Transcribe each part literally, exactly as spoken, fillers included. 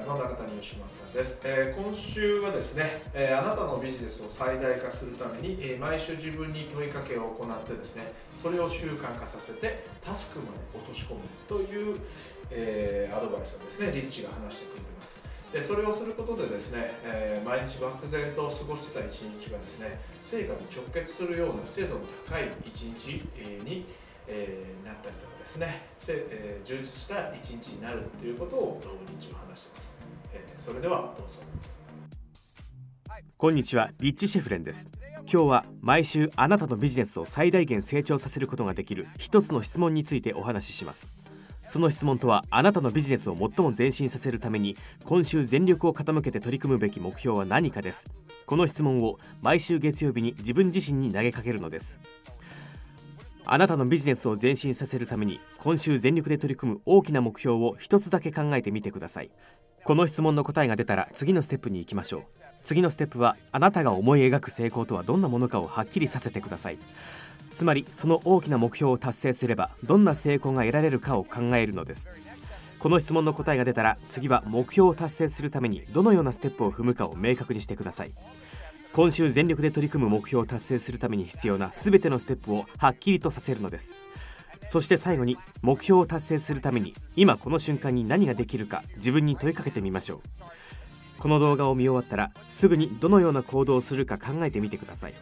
ターの中谷義正です、えー、今週はですね、えー、あなたのビジネスを最大化するために、えー、毎週自分に問いかけを行ってですね、それを習慣化させてタスクまで落とし込むという、えー、アドバイスをですねリッチが話してくれています。でそれをすることでですね、えー、毎日漠然と過ごしてた一日がですね成果に直結するような精度の高い一日にえー、なったりとかですね、えー、充実した一日になるということをリッチは話しています、えー、それではどうぞ。こんにちは、リッチ・シェフレンです。今日は毎週あなたのビジネスを最大限成長させることができる一つの質問についてお話しします。その質問とは、あなたのビジネスを最も前進させるために今週全力を傾けて取り組むべき目標は何かです。この質問を毎週月曜日に自分自身に投げかけるのです。あなたのビジネスを前進させるために今週全力で取り組む大きな目標を一つだけ考えてみてください。この質問の答えが出たら次のステップに行きましょう。次のステップは、あなたが思い描く成功とはどんなものかをはっきりさせてください。つまりその大きな目標を達成すればどんな成功が得られるかを考えるのです。この質問の答えが出たら次は目標を達成するためにどのようなステップを踏むかを明確にしてください。今週全力で取り組む目標を達成するために必要な全てのステップをはっきりとさせるのです。そして最後に、目標を達成するために今この瞬間に何ができるか自分に問いかけてみましょう。この動画を見終わったらすぐにどのような行動をするか考えてみてください。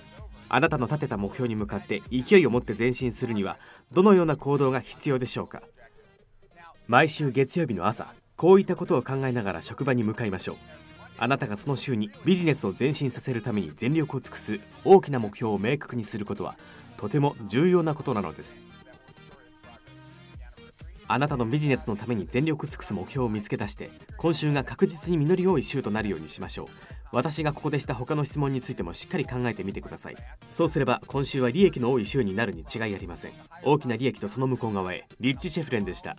あなたの立てた目標に向かって勢いを持って前進するにはどのような行動が必要でしょうか。毎週月曜日の朝、こういったことを考えながら職場に向かいましょう。あなたがその週にビジネスを前進させるために全力を尽くす大きな目標を明確にすることはとても重要なことなのです。あなたのビジネスのために全力を尽くす目標を見つけ出して、今週が確実に実り多い週となるようにしましょう。私がここでした他の質問についてもしっかり考えてみてください。そうすれば今週は利益の多い週になるに違いありません。大きな利益とその向こう側へ。リッチ・シェフレンでした。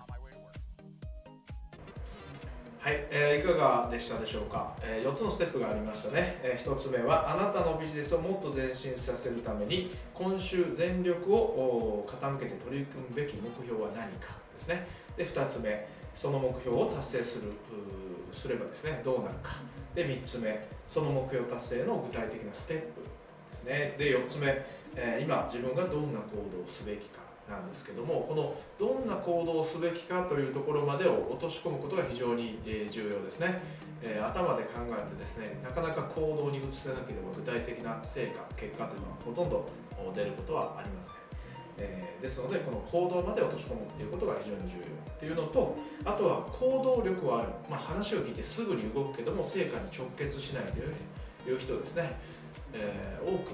はい、えー、いかがでしたでしょうか、えー、よっつのステップがありましたね、えー、ひとつめは、あなたのビジネスをもっと前進させるために今週全力を傾けて取り組むべき目標は何かですね。でふたつめ、その目標を達成するすればですねどうなるか。でみっつめ、その目標達成の具体的なステップですね。でよっつめ、えー、今自分がどんな行動をすべきかなんですけども、このどんな行動をすべきかというところまでを落とし込むことが非常に重要ですね。えー、頭で考えてですね、なかなか行動に移せなければ具体的な成果、結果というのはほとんど出ることはありません。えー、ですので、この行動まで落とし込むということが非常に重要というのと、あとは行動力はある、まあ、話を聞いてすぐに動くけども成果に直結しないという、ね、いう人ですね、えー、多く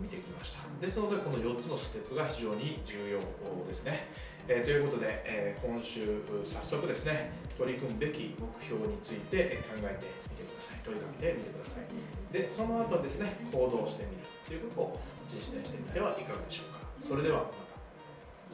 見てきました。ですので、このよっつのステップが非常に重要ですね。えー、ということで、えー、今週早速ですね、取り組むべき目標について考えてみてください。取り組んでみてください。で、その後ですね、行動してみるということを実践してみてはいかがでしょうか。それではまた。